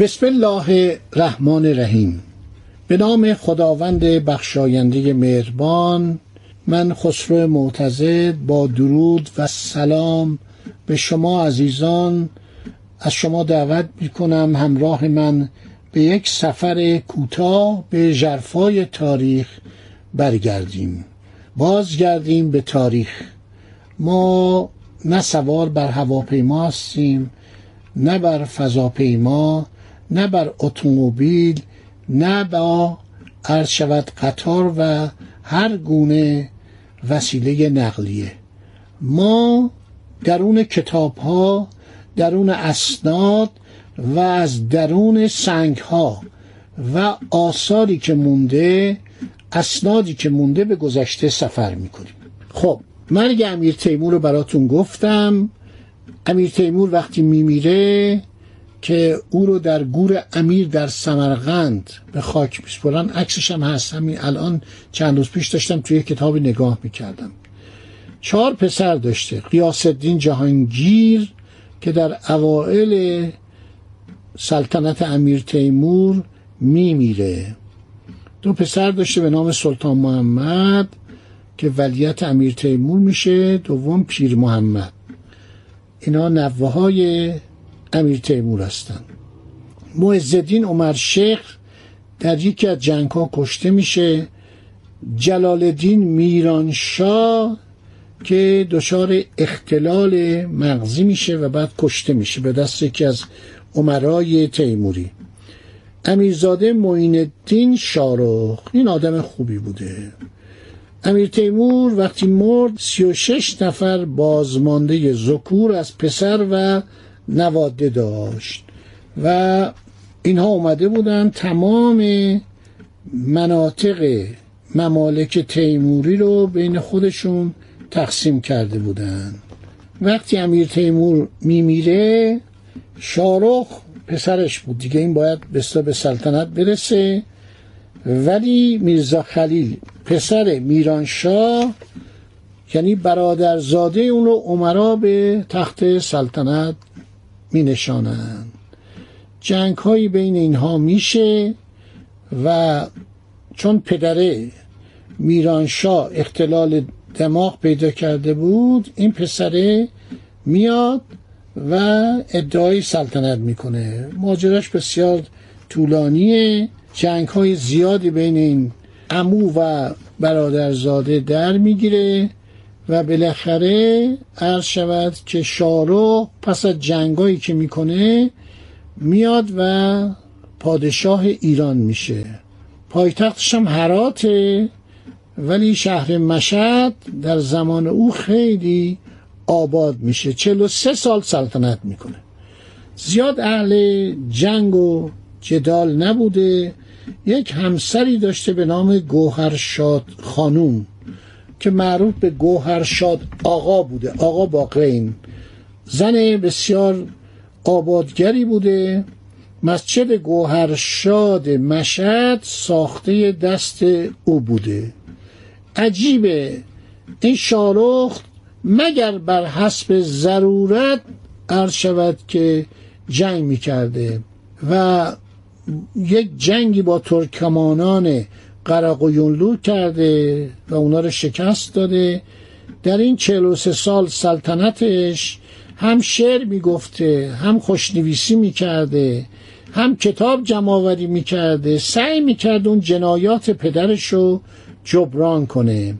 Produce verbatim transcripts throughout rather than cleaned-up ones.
بسم الله الرحمن الرحیم. به نام خداوند بخشاینده مهربان. من خسرو معتضد با درود و سلام به شما عزیزان از شما دعوت میکنم همراه من به یک سفر کوتاه به ژرفای تاریخ برگردیم. بازگردیم به تاریخ. ما نه سوار بر هواپیما هستیم، نه بر فضاپیما، نه بر اتومبیل، نه با عرض شود قطار و هر گونه وسیله نقلیه. ما درون کتاب ها، درون اسناد و از درون سنگ ها و آثاری که مونده، اسنادی که مونده به گذشته سفر میکنیم. خب مرگ امیر تیمور رو براتون گفتم. امیر تیمور وقتی میمیره که او رو در گور امیر در سمرقند به خاک میسپرن، عکسش هم هست، همین الان چند روز پیش داشتم توی کتابی نگاه میکردم. چهار پسر داشته: غیاث الدین جهانگیر که در اوائل سلطنت امیر تیمور میمیره. دو پسر داشته به نام سلطان محمد که ولیت امیر تیمور میشه، دوم پیر محمد. اینا نوه های امیر تیمور هستن. معزالدین عمر شیخ در یکی از جنگ ها کشته میشه. جلال الدین میران شاه که دچار اختلال مغزی میشه و بعد کشته میشه به دست یکی از امرای تیموری. امیرزاده معین الدین شارخ، این آدم خوبی بوده. امیر تیمور وقتی مرد سی و شش نفر بازمانده ذکور از پسر و نواده داشت و اینها اومده بودن تمام مناطق ممالک تیموری رو بین خودشون تقسیم کرده بودن. وقتی امیر تیمور میمیره، شاهرخ پسرش بود دیگه، این باید به سلطنت برسه، ولی میرزا خلیل پسر میرانشاه یعنی برادرزاده اون رو امرا به تخت سلطنت می نشانن. جنگ هایی بین اینها میشه و چون پدره میرانشاه اختلال دماغ پیدا کرده بود، این پسره میاد و ادعای سلطنت میکنه. ماجراش بسیار طولانیه، جنگ های زیادی بین این عمو و برادرزاده در میگیره و بالاخره عرض شود که شاهرخ پس از جنگایی که میکنه میاد و پادشاه ایران میشه. پایتختش هم هراته، ولی شهر مشهد در زمان او خیلی آباد میشه. چهل و سه سال سلطنت میکنه. زیاد اهل جنگ و جدال نبوده. یک همسری داشته به نام گوهرشاد خانوم که معروف به گوهرشاد آقا بوده، آقا باقرین. زن بسیار آبادگری بوده. مسجد گوهرشاد مشهد ساخته دست او بوده. عجیبه این شاهرخ مگر بر حسب ضرورت عرض شود که جنگ میکرده و یک جنگی با ترکمانان قراقویونلو کرده و اونا رو شکست داده. در این چهل و سه سال سلطنتش هم شعر میگفته، هم خوشنویسی میکرده، هم کتاب جمع‌آوری میکرده. سعی میکرد اون جنایات پدرش رو جبران کنه.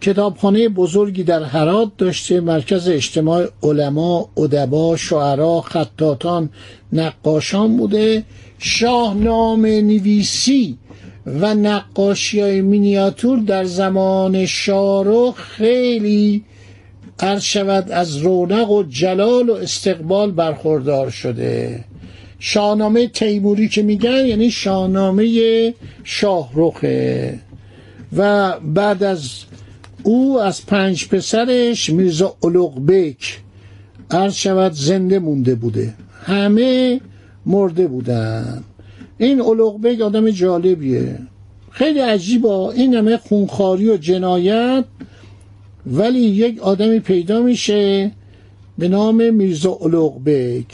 کتابخانه بزرگی در هرات داشته، مرکز اجتماع علما، ادبا، شعرا، خطاطان، نقاشان بوده. شاهنامه نویسی و نقاشی‌های مینیاتور در زمان شاهرخ خیلی عرض شود از رونق و جلال و استقبال برخوردار شده. شاهنامه تیموری که میگن یعنی شاهنامه شاهرخه و بعد از او از پنج پسرش میرزا الغ بیگ عرض شود زنده مونده بوده، همه مرده بودن. این الغ بیگ آدم جالبیه، خیلی عجیبه، این همه خونخواری و جنایت ولی یک آدمی پیدا میشه به نام میرزا الغ بیگ،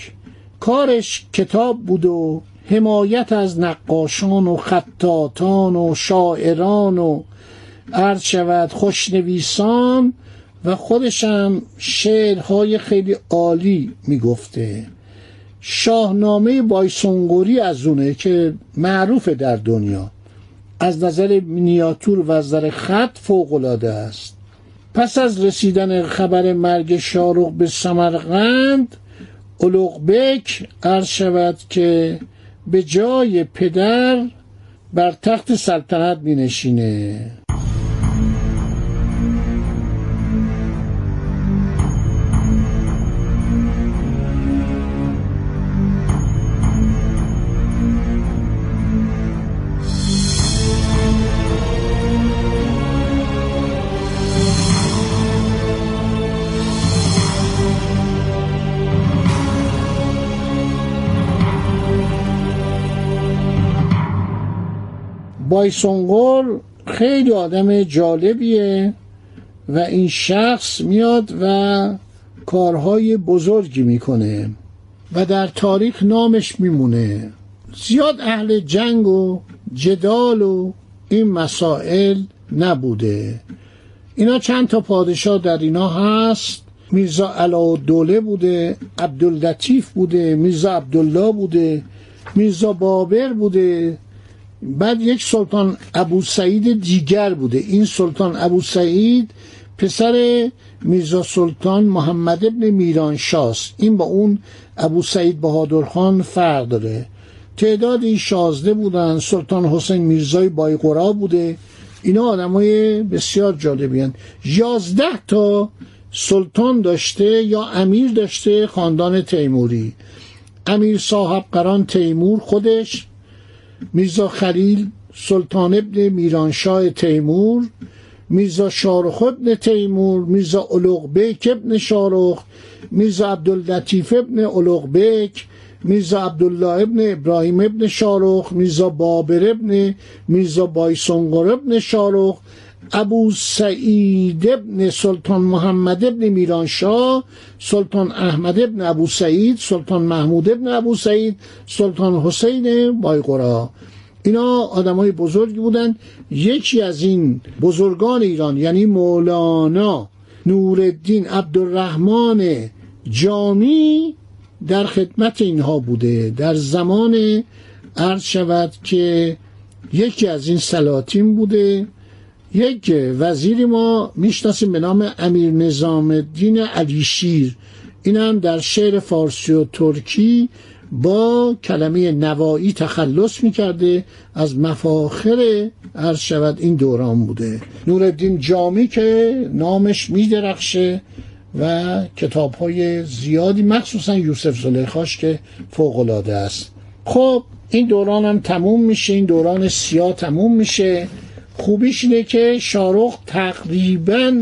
کارش کتاب بود و حمایت از نقاشان و خطاطان و شاعران و عرض شود خوشنویسان و خودش هم شعرهای خیلی عالی میگفته. شاهنامه بایسنقوری از اونه که معروفه در دنیا، از نظر مینیاتور و از نظر خط فوق‌العاده است. پس از رسیدن خبر مرگ شاهرخ به سمرقند، الغ بیگ عرض شود که به جای پدر بر تخت سلطنت می نشینه. بایسنقور خیلی آدم جالبیه و این شخص میاد و کارهای بزرگی میکنه و در تاریخ نامش میمونه. زیاد اهل جنگ و جدال و این مسائل نبوده. اینا چند تا پادشاه در اینا هست، میرزا علاءالدوله بوده، عبداللطیف بوده، میرزا عبدالله بوده، میرزا بابر بوده، بعد یک سلطان ابو سعید دیگر بوده. این سلطان ابو سعید پسر میرزا سلطان محمد ابن میران شاه است. این با اون ابو سعید بهادرخان فرق داره. تعداد این شازده بودن. سلطان حسین میرزای بایقراب بوده. اینا آدمای بسیار جالبی هستند. یازده تا سلطان داشته یا امیر داشته خاندان تیموری. امیر صاحب قران تیمور خودش، میرزا خلیل سلطان ابن میران شاه تیمور، میرزا شاهرخ ابن تیمور، میرزا الغ بیگ ابن شاهرخ، میرزا عبداللطیف ابن الغ بیگ، میرزا عبدالله ابن ابراهیم ابن شاهرخ، میرزا بابر ابن میرزا بایسنقور ابن شاهرخ، ابو سعید ابن سلطان محمد ابن میران شاه، سلطان احمد ابن ابو سعید، سلطان محمود ابن ابو سعید، سلطان حسین بایقراب. اینا آدمای بزرگی بودن. یکی از این بزرگان ایران یعنی مولانا نورالدین عبدالرحمن جامی در خدمت اینها بوده. در زمان عرض شود که یکی از این سلاطین بوده. یک وزیری ما میشناسیم به نام امیر نظام الدین علی شیر، این هم در شعر فارسی و ترکی با کلمه نوایی تخلص میکرده. از مفاخر عرض شود این دوران بوده. نورالدین جامی که نامش میدرخشه و کتاب‌های زیادی مخصوصا یوسف زلیخاش که فوق‌العاده است. خب این دوران هم تموم میشه، این دوران سیاه تموم میشه. خوبیش اینه که شاهرخ تقریبا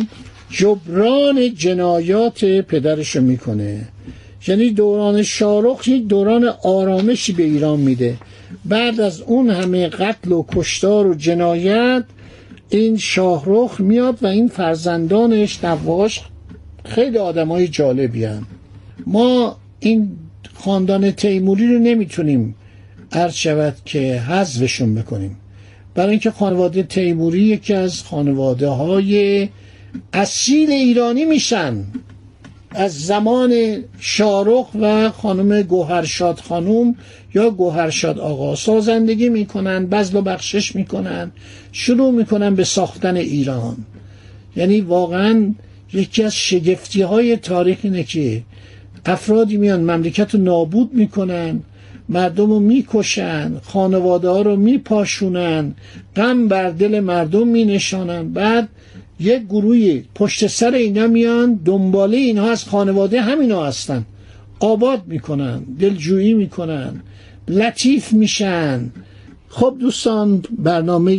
جبران جنایات پدرشو میکنه، یعنی دوران شاهرخ یک دوران آرامشی به ایران میده. بعد از اون همه قتل و کشتار و جنایت، این شاهرخ میاد و این فرزندانش نواش خیلی آدمای جالبی هستند. ما این خاندان تیموری رو نمیتونیم عرض شود که حذفشون بکنیم، برای اینکه خانواده تیموری یکی از خانواده های اصیل ایرانی میشن. از زمان شاهرخ و خانم گوهرشاد خانوم یا گوهرشاد آقا سازندگی میکنن، بذل و بخشش میکنن، شروع میکنن به ساختن ایران. یعنی واقعا یکی از شگفتی های تاریخ اینه که افرادی میان مملکت رو نابود میکنن، مردم رو میکشن، خانواده ها رو میپاشونن، غم بر دل مردم مینشانن، بعد یک گروهی پشت سر اینا میان، دنباله اینها از خانواده همینا هستن، آباد میکنن، دلجویی میکنن، لطیف میشن. خب دوستان، برنامه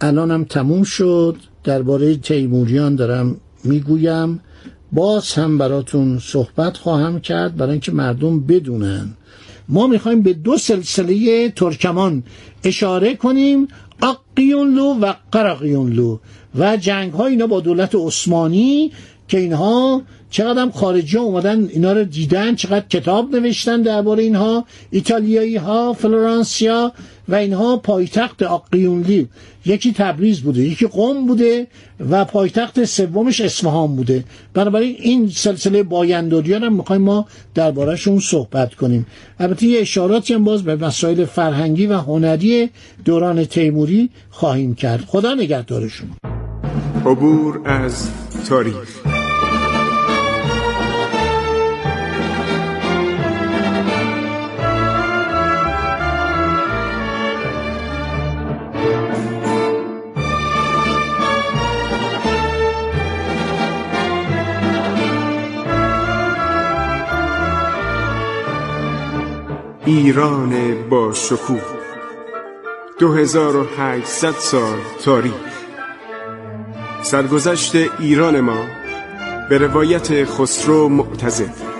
الانم تموم شد. درباره تیموریان دارم میگویم، باز هم براتون صحبت خواهم کرد برای اینکه مردم بدونن. ما میخوایم به دو سلسله ترکمان اشاره کنیم، آق قویونلو و قراقویونلو، و جنگ ها اینا با دولت عثمانی که اینها چقدر هم خارجی ها اومدن اینا رو دیدن، چقدر کتاب نوشتن درباره اینها، ایتالیایی ها، فلورانسیا و اینها. پایتخت آق قویونلی یکی تبریز بوده، یکی قم بوده و پایتخت سومش اصفهان بوده. بنابراین این سلسله بایندودیان هم می‌خوایم ما درباره‌شون صحبت کنیم. البته یه اشاراتی هم باز به مسائل فرهنگی و هنری دوران تیموری خواهیم کرد. خدا نگهدارشون. عبور از تاریخ. ایران با شکوه، دو هزار و هشتصد سال تاریخ. سرگذشت ایران ما به روایت خسرو معتضد.